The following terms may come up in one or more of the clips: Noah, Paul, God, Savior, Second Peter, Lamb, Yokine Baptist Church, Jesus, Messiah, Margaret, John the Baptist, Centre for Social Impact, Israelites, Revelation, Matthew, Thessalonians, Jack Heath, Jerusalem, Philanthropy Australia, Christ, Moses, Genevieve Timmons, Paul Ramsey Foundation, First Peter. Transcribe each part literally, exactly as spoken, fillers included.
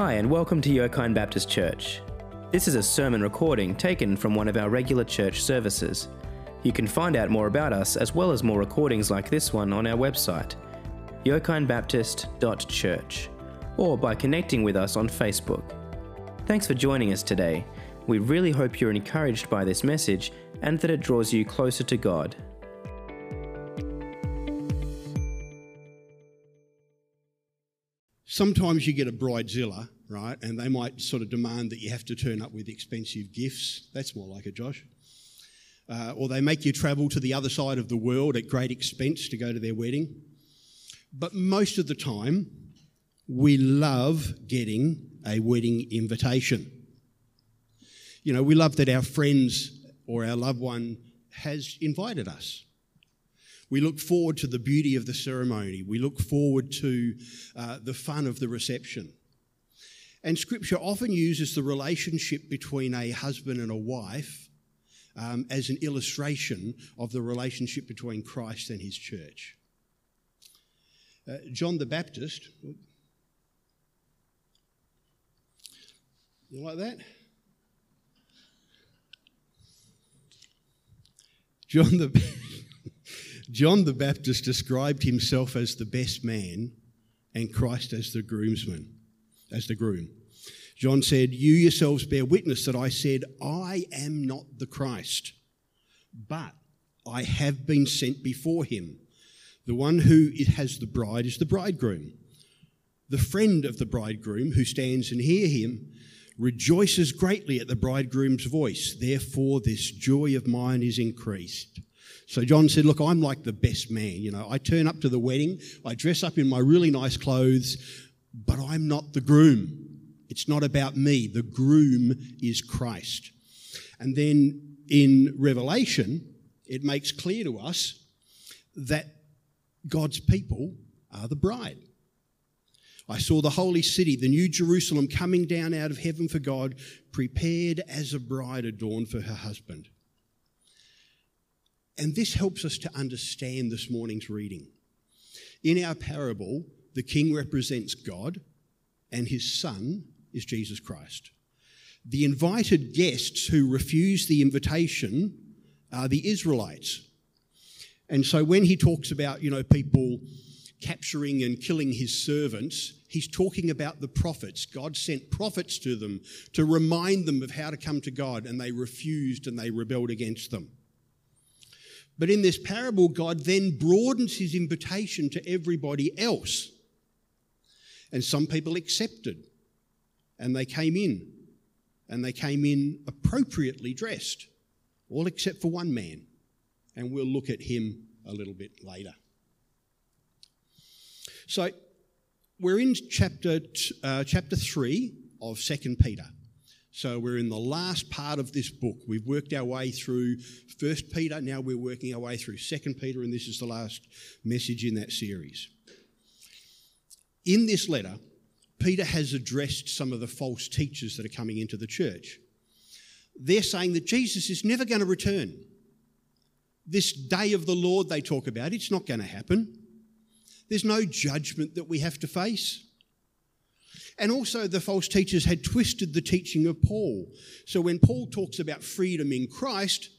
Hi and welcome to Yokine Baptist Church. This is a sermon recording taken from one of our regular church services. You can find out more about us as well as more recordings like this one on our website, yokine baptist dot church, or by connecting with us on Facebook. Thanks for joining us today. We really hope you're encouraged by this message and that it draws you closer to God. Sometimes you get a bridezilla, right, and they might sort of demand that you have to turn up with expensive gifts. That's more like it, Josh. Uh, or they make you travel to the other side of the world at great expense to go to their wedding. But most of the time, we love getting a wedding invitation. You know, we love that our friends or our loved one has invited us. We look forward to the beauty of the ceremony. We look forward to uh, the fun of the reception. And Scripture often uses the relationship between a husband and a wife um, as an illustration of the relationship between Christ and his church. Uh, John the Baptist, you like that? John the John the Baptist described himself as the best man and Christ as the groomsman, as the groom. John said, "You yourselves bear witness that I said, I am not the Christ, but I have been sent before him. The one who has the bride is the bridegroom. The friend of the bridegroom who stands and hears him rejoices greatly at the bridegroom's voice. Therefore, this joy of mine is increased." So John said, look, I'm like the best man. You know, I turn up to the wedding, I dress up in my really nice clothes, but I'm not the groom. It's not about me. The groom is Christ. And then in Revelation, it makes clear to us that God's people are the bride. I saw the holy city, the new Jerusalem, coming down out of heaven for God, prepared as a bride adorned for her husband. And this helps us to understand this morning's reading. In our parable, the king represents God and his son is Jesus Christ. The invited guests who refuse the invitation are the Israelites. And so when he talks about, you know, people capturing and killing his servants, he's talking about the prophets. God sent prophets to them to remind them of how to come to God, and they refused and they rebelled against them. But in this parable, God then broadens his invitation to everybody else. And some people accepted, and they came in, and they came in appropriately dressed, all except for one man. And we'll look at him a little bit later. So we're in chapter uh, chapter three of Second Peter. So we're in the last part of this book. We've worked our way through First Peter. Now we're working our way through Second Peter, and this is the last message in that series. In this letter, Peter has addressed some of the false teachers that are coming into the church. They're saying that Jesus is never going to return. This day of the Lord they talk about, it's not going to happen. There's no judgment that we have to face. And also the false teachers had twisted the teaching of Paul. So when Paul talks about freedom in Christ,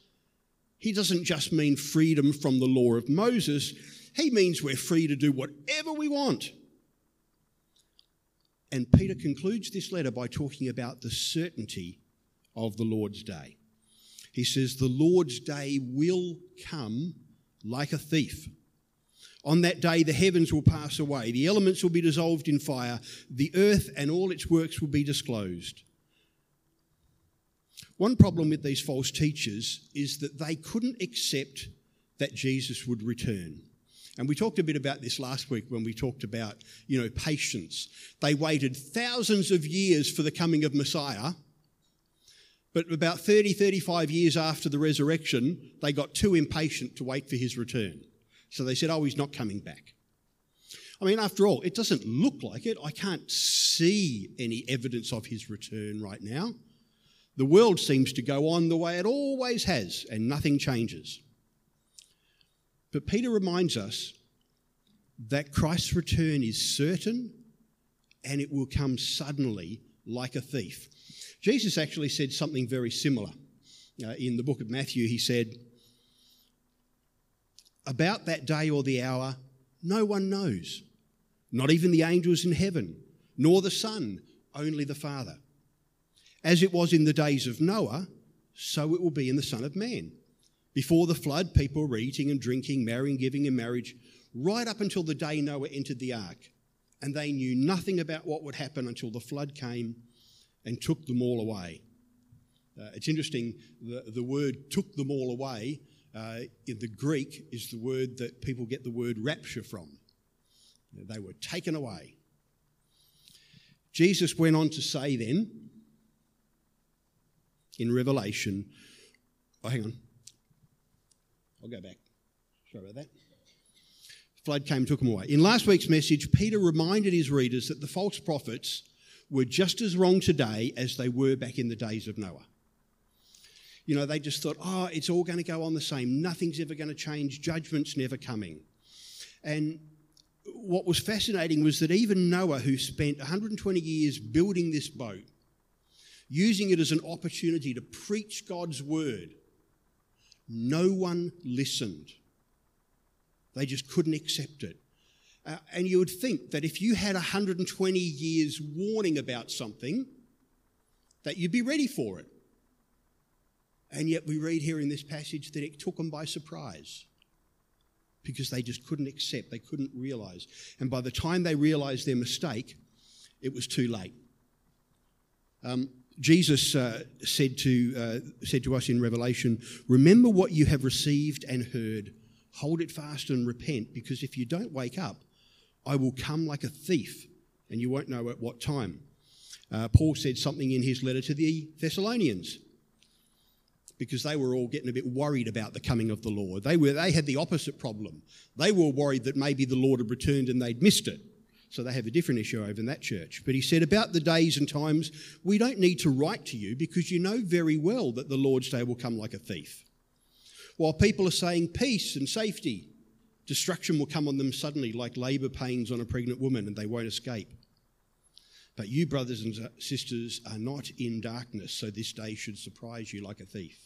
he doesn't just mean freedom from the law of Moses. He means we're free to do whatever we want. And Peter concludes this letter by talking about the certainty of the Lord's day. He says, the Lord's day will come like a thief. On that day, the heavens will pass away, the elements will be dissolved in fire, the earth and all its works will be disclosed. One problem with these false teachers is that they couldn't accept that Jesus would return. And we talked a bit about this last week when we talked about, you know, patience. They waited thousands of years for the coming of Messiah, but about thirty, thirty-five years after the resurrection, they got too impatient to wait for his return. So they said, oh, he's not coming back. I mean, after all, it doesn't look like it. I can't see any evidence of his return right now. The world seems to go on the way it always has, and nothing changes. But Peter reminds us that Christ's return is certain and it will come suddenly like a thief. Jesus actually said something very similar. Uh, in the book of Matthew, he said, "About that day or the hour, no one knows, not even the angels in heaven, nor the Son, only the Father. As it was in the days of Noah, so it will be in the Son of Man. Before the flood, people were eating and drinking, marrying, giving in marriage, right up until the day Noah entered the ark. And they knew nothing about what would happen until the flood came and took them all away." Uh, it's interesting, the, the word "took them all away" uh, in the Greek is the word that people get the word rapture from. They were taken away. Jesus went on to say then, in Revelation, oh, hang on, I'll go back. Sorry about that. Flood came and took them away. In last week's message, Peter reminded his readers that the false prophets were just as wrong today as they were back in the days of Noah. You know, they just thought, oh, it's all going to go on the same. Nothing's ever going to change. Judgment's never coming. And what was fascinating was that even Noah, who spent one hundred twenty years building this boat, using it as an opportunity to preach God's word, no one listened. They just couldn't accept it. Uh, and you would think that if you had one hundred twenty years warning about something, that you'd be ready for it. And yet we read here in this passage that it took them by surprise because they just couldn't accept, they couldn't realise. And by the time they realised their mistake, it was too late. Um, Jesus uh, said to uh, said to us in Revelation, "Remember what you have received and heard. Hold it fast and repent, because if you don't wake up, I will come like a thief, and you won't know at what time." Uh, Paul said something in his letter to the Thessalonians, because they were all getting a bit worried about the coming of the Lord. They were they had the opposite problem. They were worried that maybe the Lord had returned and they'd missed it. So they have a different issue over in that church. But he said, "About the days and times, we don't need to write to you, because you know very well that the Lord's day will come like a thief. While people are saying peace and safety, destruction will come on them suddenly like labour pains on a pregnant woman, and they won't escape. But you, brothers and sisters, are not in darkness, so this day should surprise you like a thief."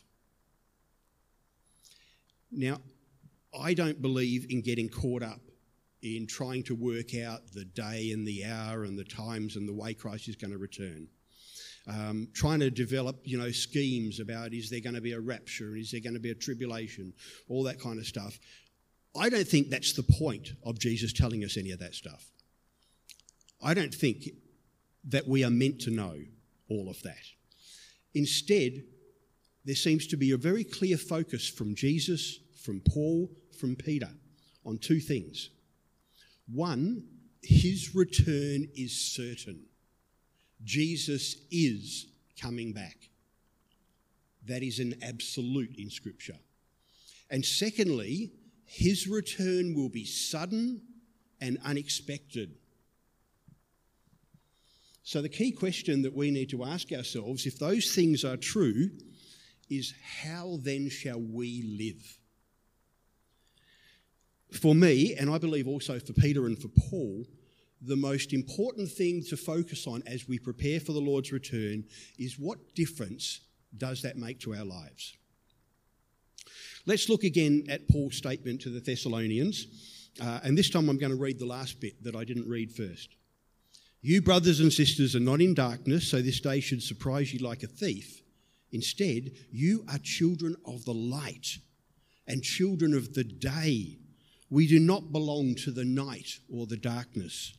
Now, I don't believe in getting caught up in trying to work out the day and the hour and the times and the way Christ is going to return. Um, trying to develop, you know, schemes about is there going to be a rapture, is there going to be a tribulation, all that kind of stuff. I don't think that's the point of Jesus telling us any of that stuff. I don't think that we are meant to know all of that. Instead, there seems to be a very clear focus from Jesus, from Paul, from Peter on two things. One, his return is certain. Jesus is coming back. That is an absolute in Scripture. And secondly, his return will be sudden and unexpected. So the key question that we need to ask ourselves, if those things are true, is how then shall we live? For me, and I believe also for Peter and for Paul, the most important thing to focus on as we prepare for the Lord's return is what difference does that make to our lives? Let's look again at Paul's statement to the Thessalonians, uh, and this time I'm going to read the last bit that I didn't read first. "You, brothers and sisters, are not in darkness, so this day should surprise you like a thief. Instead, you are children of the light and children of the day. We do not belong to the night or the darkness."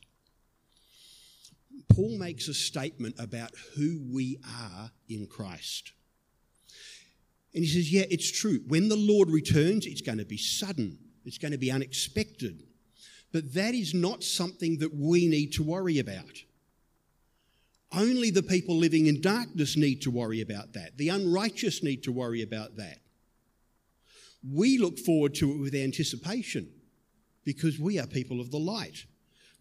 Paul makes a statement about who we are in Christ. And he says, yeah, it's true. When the Lord returns, it's going to be sudden. It's going to be unexpected. But that is not something that we need to worry about. Only the people living in darkness need to worry about that. The unrighteous need to worry about that. We look forward to it with anticipation because we are people of the light.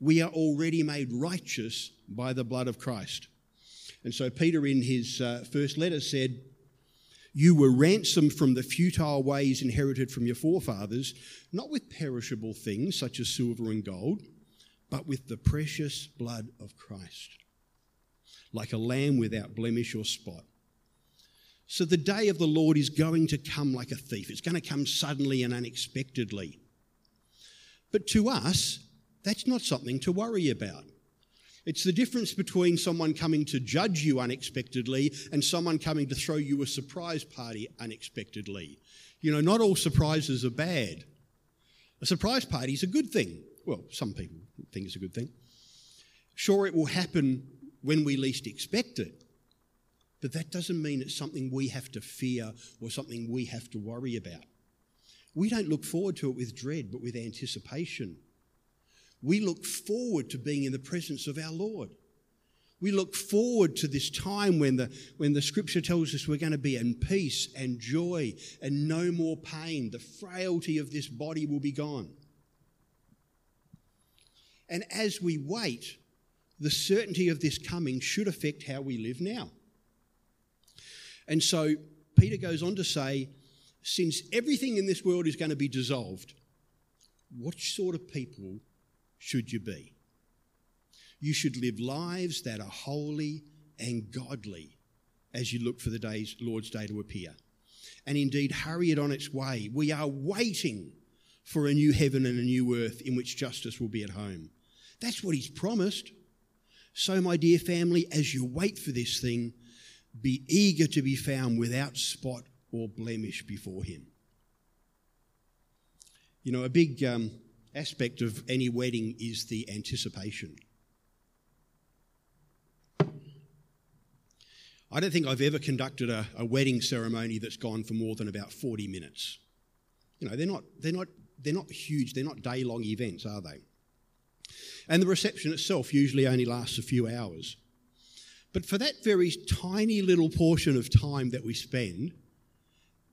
We are already made righteous by the blood of Christ. And so Peter in his uh, first letter said, "You were ransomed from the futile ways inherited from your forefathers, not with perishable things such as silver and gold, but with the precious blood of Christ, like a lamb without blemish or spot. So the day of the Lord is going to come like a thief. It's going to come suddenly and unexpectedly. But to us, that's not something to worry about. It's the difference between someone coming to judge you unexpectedly and someone coming to throw you a surprise party unexpectedly. You know, not all surprises are bad. A surprise party is a good thing. Well, some people think it's a good thing. Sure, it will happen when we least expect it, but that doesn't mean it's something we have to fear or something we have to worry about. We don't look forward to it with dread, but with anticipation. We look forward to being in the presence of our Lord. We look forward to this time when the, when the Scripture tells us we're going to be in peace and joy and no more pain. The frailty of this body will be gone. And as we wait, the certainty of this coming should affect how we live now. And so Peter goes on to say, since everything in this world is going to be dissolved, what sort of people should you be? You should live lives that are holy and godly as you look for the day's, Lord's day to appear. And indeed, hurry it on its way. We are waiting for a new heaven and a new earth in which justice will be at home. That's what he's promised. So, my dear family, as you wait for this thing, be eager to be found without spot or blemish before him. You know, a big... Um, aspect of any wedding is the anticipation. I don't think I've ever conducted a, a wedding ceremony that's gone for more than about forty minutes. You know, they're not they're not they're not huge, they're not day-long events, are they? And the reception itself usually only lasts a few hours. But for that very tiny little portion of time that we spend,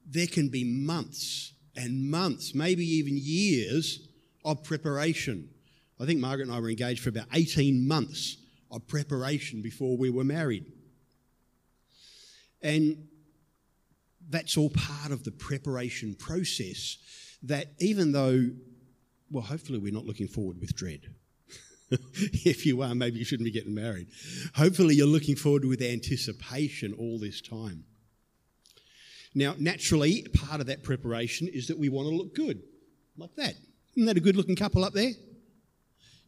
there can be months and months, maybe even years of preparation. I think Margaret and I were engaged for about eighteen months of preparation before we were married. And that's all part of the preparation process that, even though, well, hopefully we're not looking forward with dread. If you are, maybe you shouldn't be getting married. Hopefully you're looking forward with anticipation all this time. Now, naturally, part of that preparation is that we want to look good, like that. Isn't that a good-looking couple up there?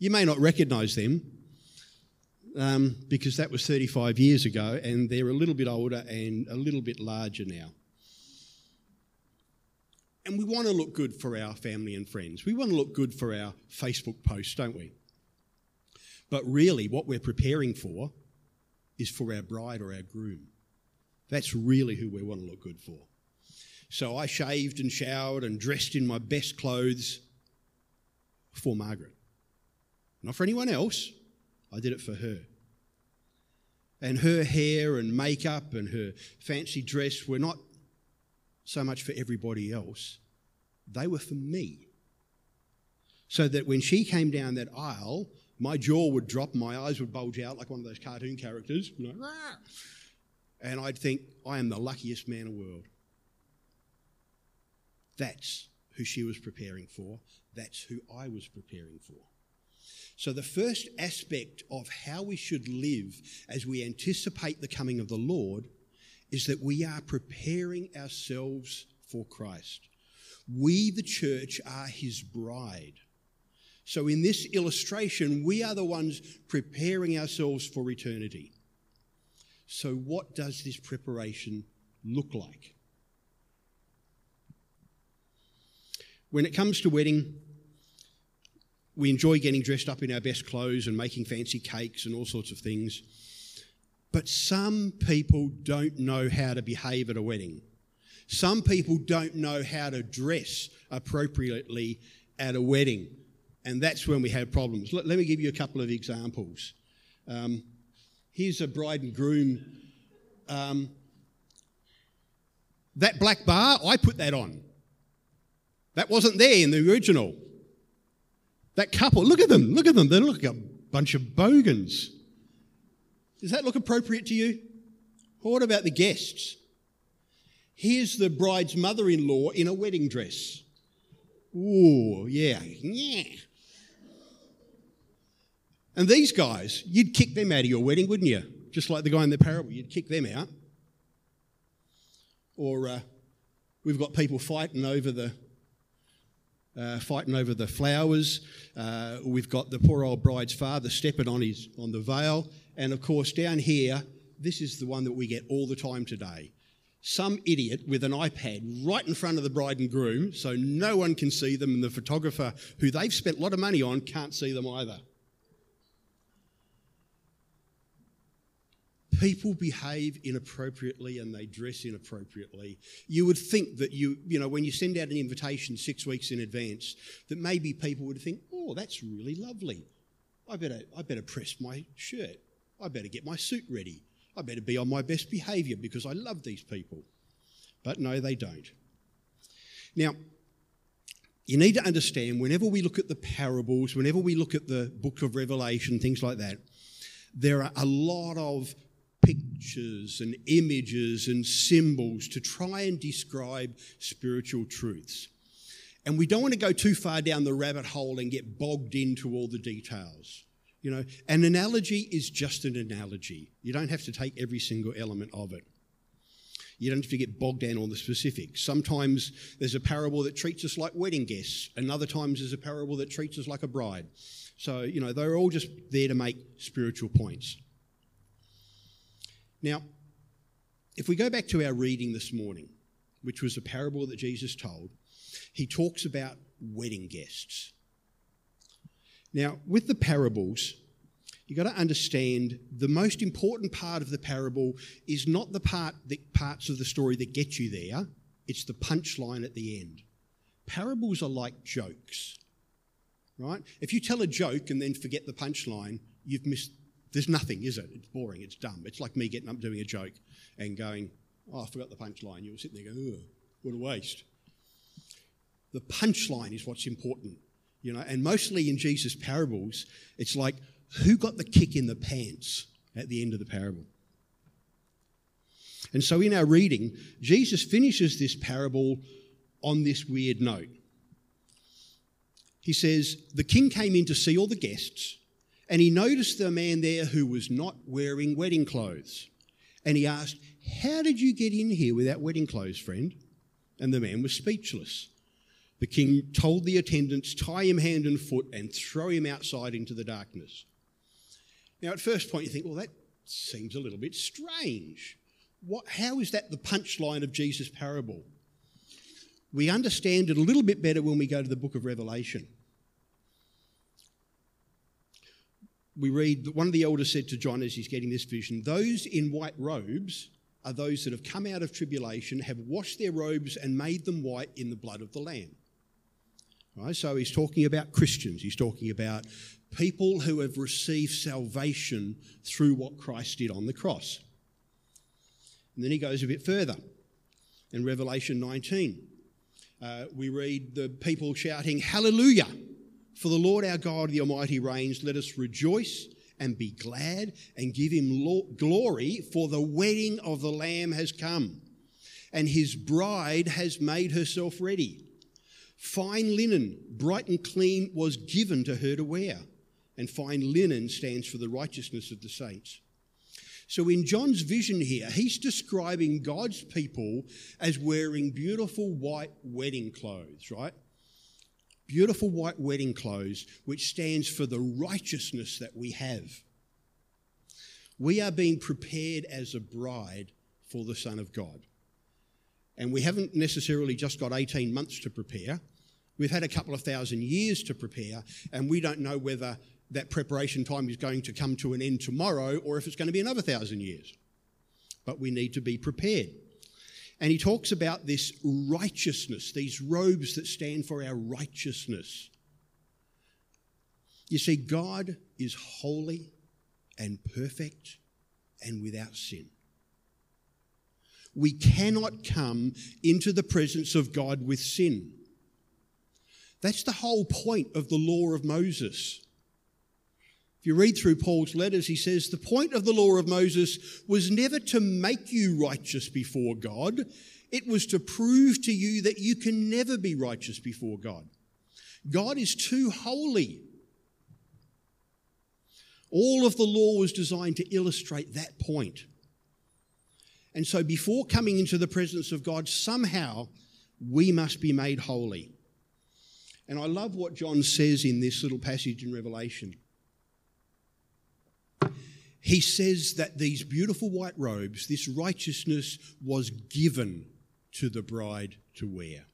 You may not recognise them um, because that was thirty-five years ago and they're a little bit older and a little bit larger now. And we want to look good for our family and friends. We want to look good for our Facebook posts, don't we? But really what we're preparing for is for our bride or our groom. That's really who we want to look good for. So I shaved and showered and dressed in my best clothes for Margaret. Not for anyone else. I did it for her. And her hair and makeup and her fancy dress were not so much for everybody else. They were for me. So that when she came down that aisle, my jaw would drop, my eyes would bulge out like one of those cartoon characters. You know, and I'd think, I am the luckiest man in the world. That's who she was preparing for. That's who I was preparing for. So the first aspect of how we should live as we anticipate the coming of the Lord is that we are preparing ourselves for Christ. We, the church, are his bride. So in this illustration, we are the ones preparing ourselves for eternity. So what does this preparation look like? When it comes to wedding, we enjoy getting dressed up in our best clothes and making fancy cakes and all sorts of things. But some people don't know how to behave at a wedding. Some people don't know how to dress appropriately at a wedding. And that's when we have problems. Let, let me give you a couple of examples. Um, here's a bride and groom. Um, that black bar, I put that on. That wasn't there in the original. That couple, look at them, look at them. They look like a bunch of bogans. Does that look appropriate to you? Or what about the guests? Here's the bride's mother-in-law in a wedding dress. Ooh, yeah, yeah. And these guys, you'd kick them out of your wedding, wouldn't you? Just like the guy in the parable, you'd kick them out. Or uh, we've got people fighting over the uh, fighting over the flowers. Uh, we've got the poor old bride's father stepping on his on the veil. And of course, down here, this is the one that we get all the time today. Some idiot with an iPad right in front of the bride and groom so no one can see them, and the photographer who they've spent a lot of money on can't see them either. People behave inappropriately and they dress inappropriately. You would think that you, you know, when you send out an invitation six weeks in advance, that maybe people would think, oh, that's really lovely. I better, I better press my shirt. I better get my suit ready. I better be on my best behaviour because I love these people. But no, they don't. Now, you need to understand, whenever we look at the parables, whenever we look at the book of Revelation, things like that, there are a lot of pictures and images and symbols to try and describe spiritual truths. And we don't want to go too far down the rabbit hole and get bogged into all the details. You know, an analogy is just an analogy. You don't have to take every single element of it. You don't have to get bogged down on the specifics. Sometimes there's a parable that treats us like wedding guests, and other times there's a parable that treats us like a bride. So, you know, they're all just there to make spiritual points. Now, if we go back to our reading this morning, which was a parable that Jesus told, he talks about wedding guests. Now, with the parables, you've got to understand the most important part of the parable is not the part, the parts of the story that get you there. It's the punchline at the end. Parables are like jokes, right? If you tell a joke and then forget the punchline, you've missed. There's nothing, is it? It's boring. It's dumb. It's like me getting up doing a joke and going, oh, I forgot the punchline. You're sitting there going, oh, what a waste. The punchline is what's important. You know, and mostly in Jesus' parables, it's like, who got the kick in the pants at the end of the parable? And so in our reading, Jesus finishes this parable on this weird note. He says, the king came in to see all the guests, and he noticed the man there who was not wearing wedding clothes. And he asked, how did you get in here without wedding clothes, friend? And the man was speechless. The king told the attendants, tie him hand and foot and throw him outside into the darkness. Now, at first point, you think, well, that seems a little bit strange. What, how is that the punchline of Jesus' parable? We understand it a little bit better when we go to the book of Revelation. We read that one of the elders said to John as he's getting this vision, those in white robes are those that have come out of tribulation, have washed their robes and made them white in the blood of the Lamb. Right, so he's talking about Christians. He's talking about people who have received salvation through what Christ did on the cross. And then he goes a bit further. In Revelation nineteen, uh, we read the people shouting, Hallelujah! For the Lord our God, the Almighty reigns. Let us rejoice and be glad and give him lo- glory, for the wedding of the Lamb has come, and his bride has made herself ready. Fine linen, bright and clean, was given to her to wear. And fine linen stands for the righteousness of the saints. So in John's vision here, he's describing God's people as wearing beautiful white wedding clothes, right? Beautiful white wedding clothes, which stands for the righteousness that we have. We are being prepared as a bride for the Son of God. And we haven't necessarily just got eighteen months to prepare. We've had a couple of thousand years to prepare, and we don't know whether that preparation time is going to come to an end tomorrow or if it's going to be another thousand years. But we need to be prepared. And he talks about this righteousness, these robes that stand for our righteousness. You see, God is holy and perfect and without sin. We cannot come into the presence of God with sin. That's the whole point of the law of Moses. If you read through Paul's letters, he says, the point of the law of Moses was never to make you righteous before God. It was to prove to you that you can never be righteous before God. God is too holy. All of the law was designed to illustrate that point. And so before coming into the presence of God, somehow we must be made holy. And I love what John says in this little passage in Revelation. He says that these beautiful white robes, this righteousness was given to the bride to wear.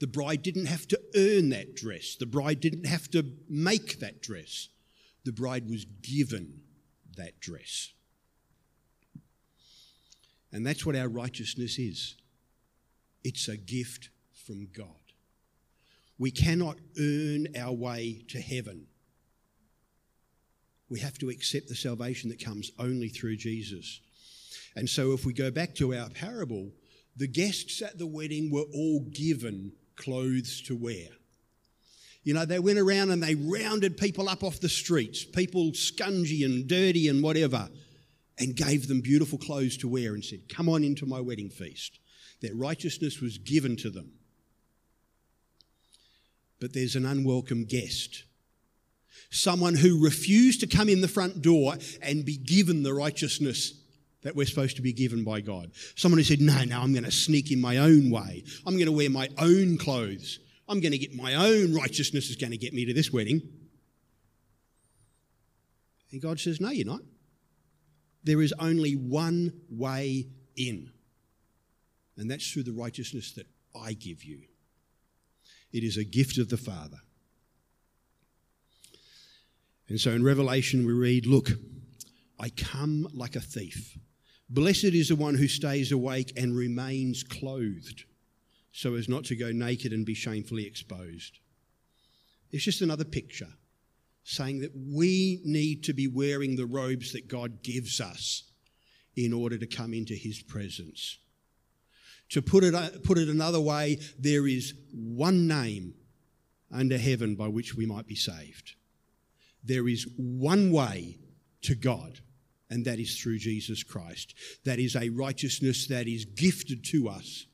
The bride didn't have to earn that dress. The bride didn't have to make that dress. The bride was given that dress. And that's what our righteousness is. It's a gift from God. We cannot earn our way to heaven. We have to accept the salvation that comes only through Jesus. And so if we go back to our parable, the guests at the wedding were all given clothes to wear. You know, they went around and they rounded people up off the streets, people scungy and dirty and whatever, and gave them beautiful clothes to wear and said, come on into my wedding feast. Their righteousness was given to them. But there's an unwelcome guest, someone who refused to come in the front door and be given the righteousness that we're supposed to be given by God. Someone who said, no, no, I'm going to sneak in my own way. I'm going to wear my own clothes. I'm going to get my own righteousness is going to get me to this wedding. And God says, no, you're not. There is only one way in. And that's through the righteousness that I give you. It is a gift of the Father. And so in Revelation we read, look, I come like a thief. Blessed is the one who stays awake and remains clothed, so as not to go naked and be shamefully exposed. It's just another picture saying that we need to be wearing the robes that God gives us in order to come into his presence. To put it, put it another way, there is one name under heaven by which we might be saved. There is one way to God, and that is through Jesus Christ. That is a righteousness that is gifted to us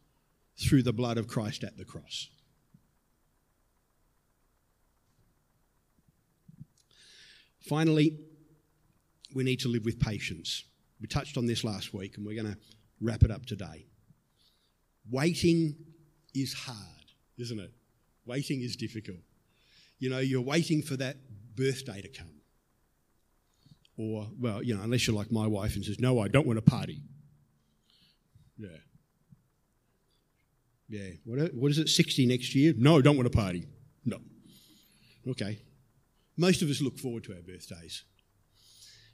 through the blood of Christ at the cross. Finally, we need to live with patience. We touched on this last week, and we're going to wrap it up today. Waiting is hard, isn't it? Waiting is difficult. You know, you're waiting for that birthday to come. Or, well, you know, unless you're like my wife and says, no, I don't want a party. Yeah. Yeah. What, what is it, sixty next year? No, don't want a party. No. Okay. Most of us look forward to our birthdays,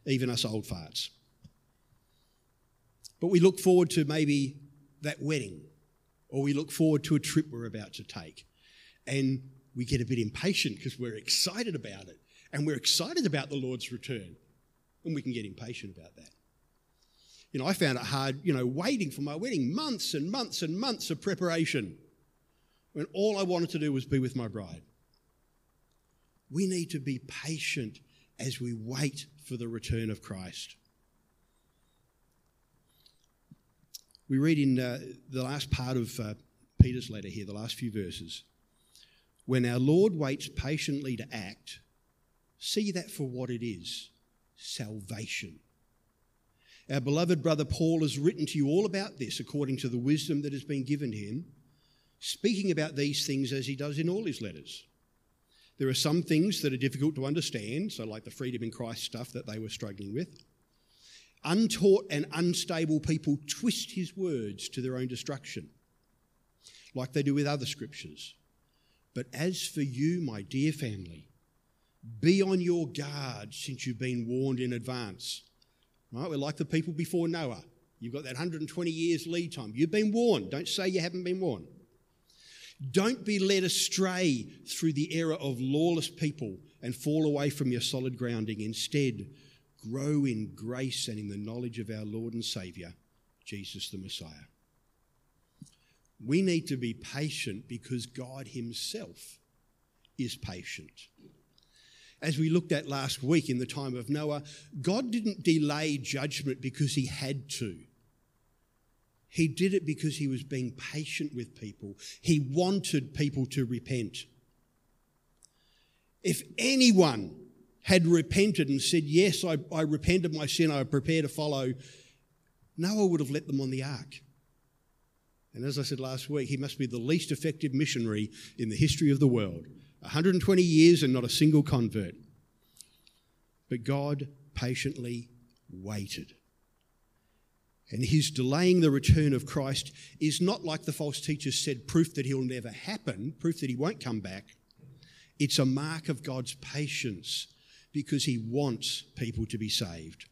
even us old farts. But we look forward to maybe that wedding, or we look forward to a trip we're about to take. And we get a bit impatient because we're excited about it, and we're excited about the Lord's return. And we can get impatient about that. You know, I found it hard, you know, waiting for my wedding, months and months and months of preparation, when all I wanted to do was be with my bride. We need to be patient as we wait for the return of Christ. We read in uh, the last part of uh, Peter's letter here, the last few verses, when our Lord waits patiently to act, see that for what it is. Salvation. Our beloved brother Paul has written to you all about this according to the wisdom that has been given to him, speaking about these things as he does in all his letters. There are some things that are difficult to understand, so like the freedom in Christ stuff that they were struggling with. Untaught and unstable people twist his words to their own destruction, like they do with other scriptures. But as for you, my dear family, be on your guard since you've been warned in advance. Right? We're like the people before Noah. You've got that one hundred twenty years lead time. You've been warned. Don't say you haven't been warned. Don't be led astray through the error of lawless people and fall away from your solid grounding. Instead, grow in grace and in the knowledge of our Lord and Savior, Jesus the Messiah. We need to be patient because God himself is patient. As we looked at last week in the time of Noah, God didn't delay judgment because he had to. He did it because he was being patient with people. He wanted people to repent. If anyone had repented and said, yes, I, I repent of my sin, I prepare to follow, Noah would have let them on the ark. And as I said last week, he must be the least effective missionary in the history of the world. one hundred twenty years and not a single convert. But God patiently waited. And his delaying the return of Christ is not, like the false teachers said, proof that he'll never happen, proof that he won't come back. It's a mark of God's patience because he wants people to be saved.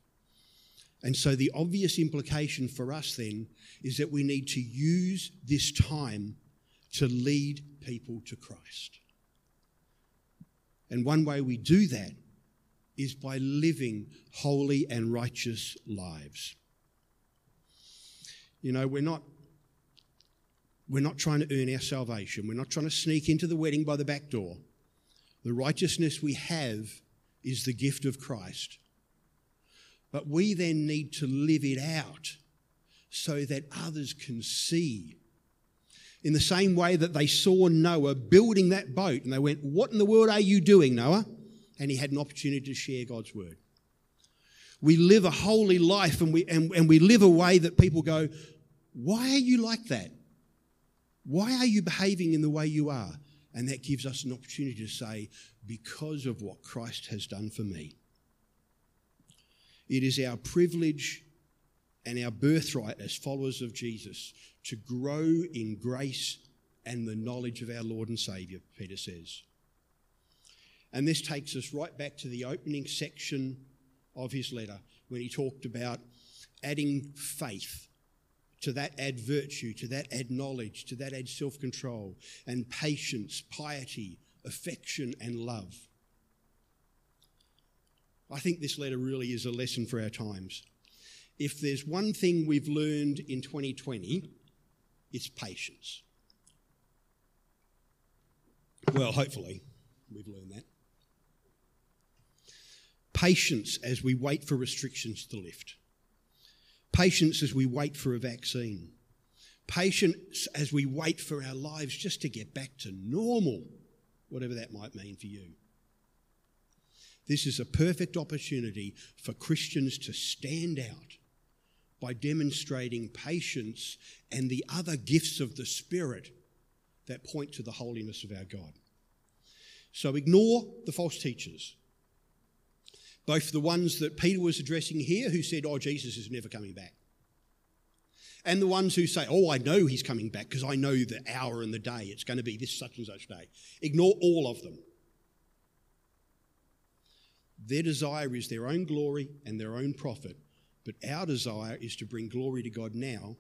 And so the obvious implication for us then is that we need to use this time to lead people to Christ. And one way we do that is by living holy and righteous lives. You know, we're not, we're not trying to earn our salvation. We're not trying to sneak into the wedding by the back door. The righteousness we have is the gift of Christ. But we then need to live it out so that others can see. In the same way that they saw Noah building that boat and they went, what in the world are you doing, Noah? And he had an opportunity to share God's word. We live a holy life and we and, and we live a way that people go, why are you like that? Why are you behaving in the way you are? And that gives us an opportunity to say, because of what Christ has done for me. It is our privilege and our birthright as followers of Jesus to grow in grace and the knowledge of our Lord and Savior, Peter says. And this takes us right back to the opening section of his letter when he talked about adding faith, to that add virtue, to that add knowledge, to that add self-control and patience, piety, affection and love. I think this letter really is a lesson for our times. If there's one thing we've learned in twenty twenty, it's patience. Well, hopefully we've learned that. Patience as we wait for restrictions to lift. Patience as we wait for a vaccine. Patience as we wait for our lives just to get back to normal, whatever that might mean for you. This is a perfect opportunity for Christians to stand out by demonstrating patience and the other gifts of the Spirit that point to the holiness of our God. So ignore the false teachers, both the ones that Peter was addressing here who said, oh, Jesus is never coming back, and the ones who say, oh, I know he's coming back because I know the hour and the day. It's going to be this such and such day. Ignore all of them. Their desire is their own glory and their own profit, but our desire is to bring glory to God now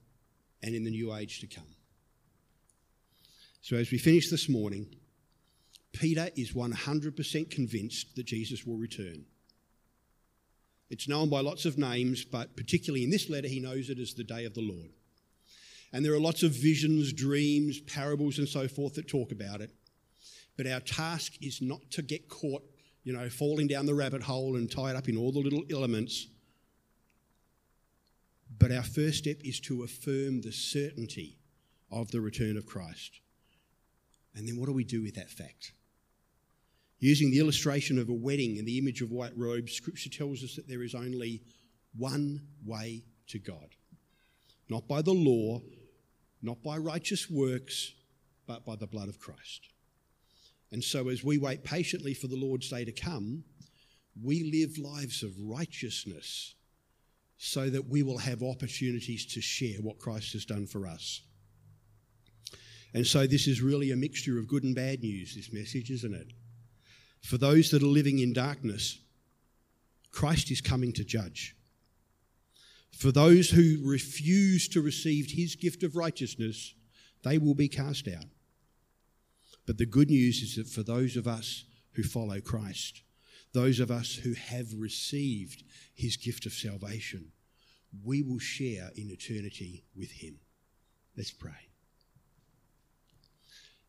and in the new age to come. So as we finish this morning, Peter is one hundred percent convinced that Jesus will return. It's known by lots of names, but particularly in this letter, he knows it as the day of the Lord. And there are lots of visions, dreams, parables and so forth that talk about it. But our task is not to get caught, you know, falling down the rabbit hole and tied up in all the little elements. But our first step is to affirm the certainty of the return of Christ. And then what do we do with that fact? Using the illustration of a wedding and the image of white robes, Scripture tells us that there is only one way to God. Not by the law, not by righteous works, but by the blood of Christ. And so as we wait patiently for the Lord's day to come, we live lives of righteousness so that we will have opportunities to share what Christ has done for us. And so this is really a mixture of good and bad news, this message, isn't it? For those that are living in darkness, Christ is coming to judge. For those who refuse to receive his gift of righteousness, they will be cast out. But the good news is that for those of us who follow Christ, those of us who have received his gift of salvation, we will share in eternity with him. Let's pray.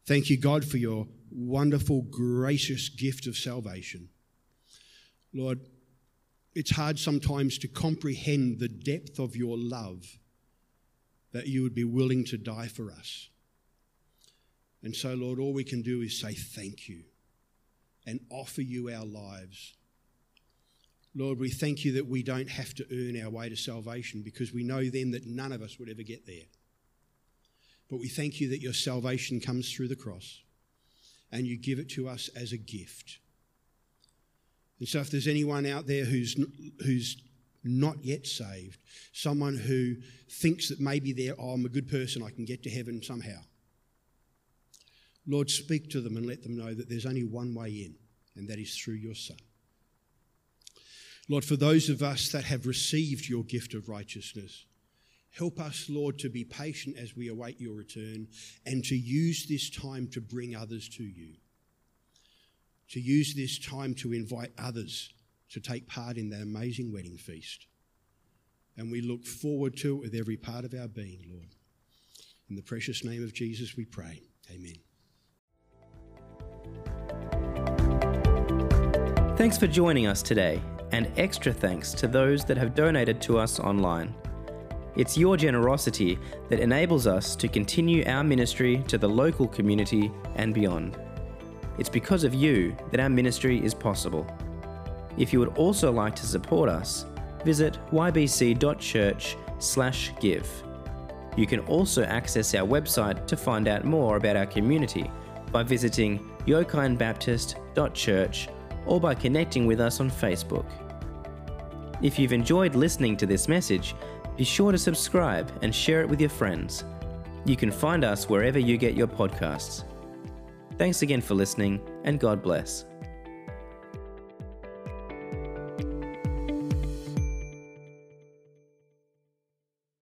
Thank you, God, for your wonderful, gracious gift of salvation. Lord, it's hard sometimes to comprehend the depth of your love, that you would be willing to die for us. And so, Lord, all we can do is say thank you and offer you our lives Lord, we thank you that we don't have to earn our way to salvation, because we know then that none of us would ever get there. But we thank you that your salvation comes through the cross and you give it to us as a gift. And so if there's anyone out there who's who's not yet saved, someone who thinks that maybe they're, oh, I'm a good person, I can get to heaven somehow. Lord, speak to them and let them know that there's only one way in, and that is through your Son. Lord, for those of us that have received your gift of righteousness, help us, Lord, to be patient as we await your return, and to use this time to bring others to you, to use this time to invite others to take part in that amazing wedding feast. And we look forward to it with every part of our being, Lord. In the precious name of Jesus we pray. Amen. Thanks for joining us today, and extra thanks to those that have donated to us online. It's your generosity that enables us to continue our ministry to the local community and beyond. It's because of you that our ministry is possible. If you would also like to support us, visit y b c dot church slash give. You can also access our website to find out more about our community by visiting yokine baptist dot church or by connecting with us on Facebook. If you've enjoyed listening to this message, be sure to subscribe and share it with your friends. You can find us wherever you get your podcasts. Thanks again for listening, and God bless.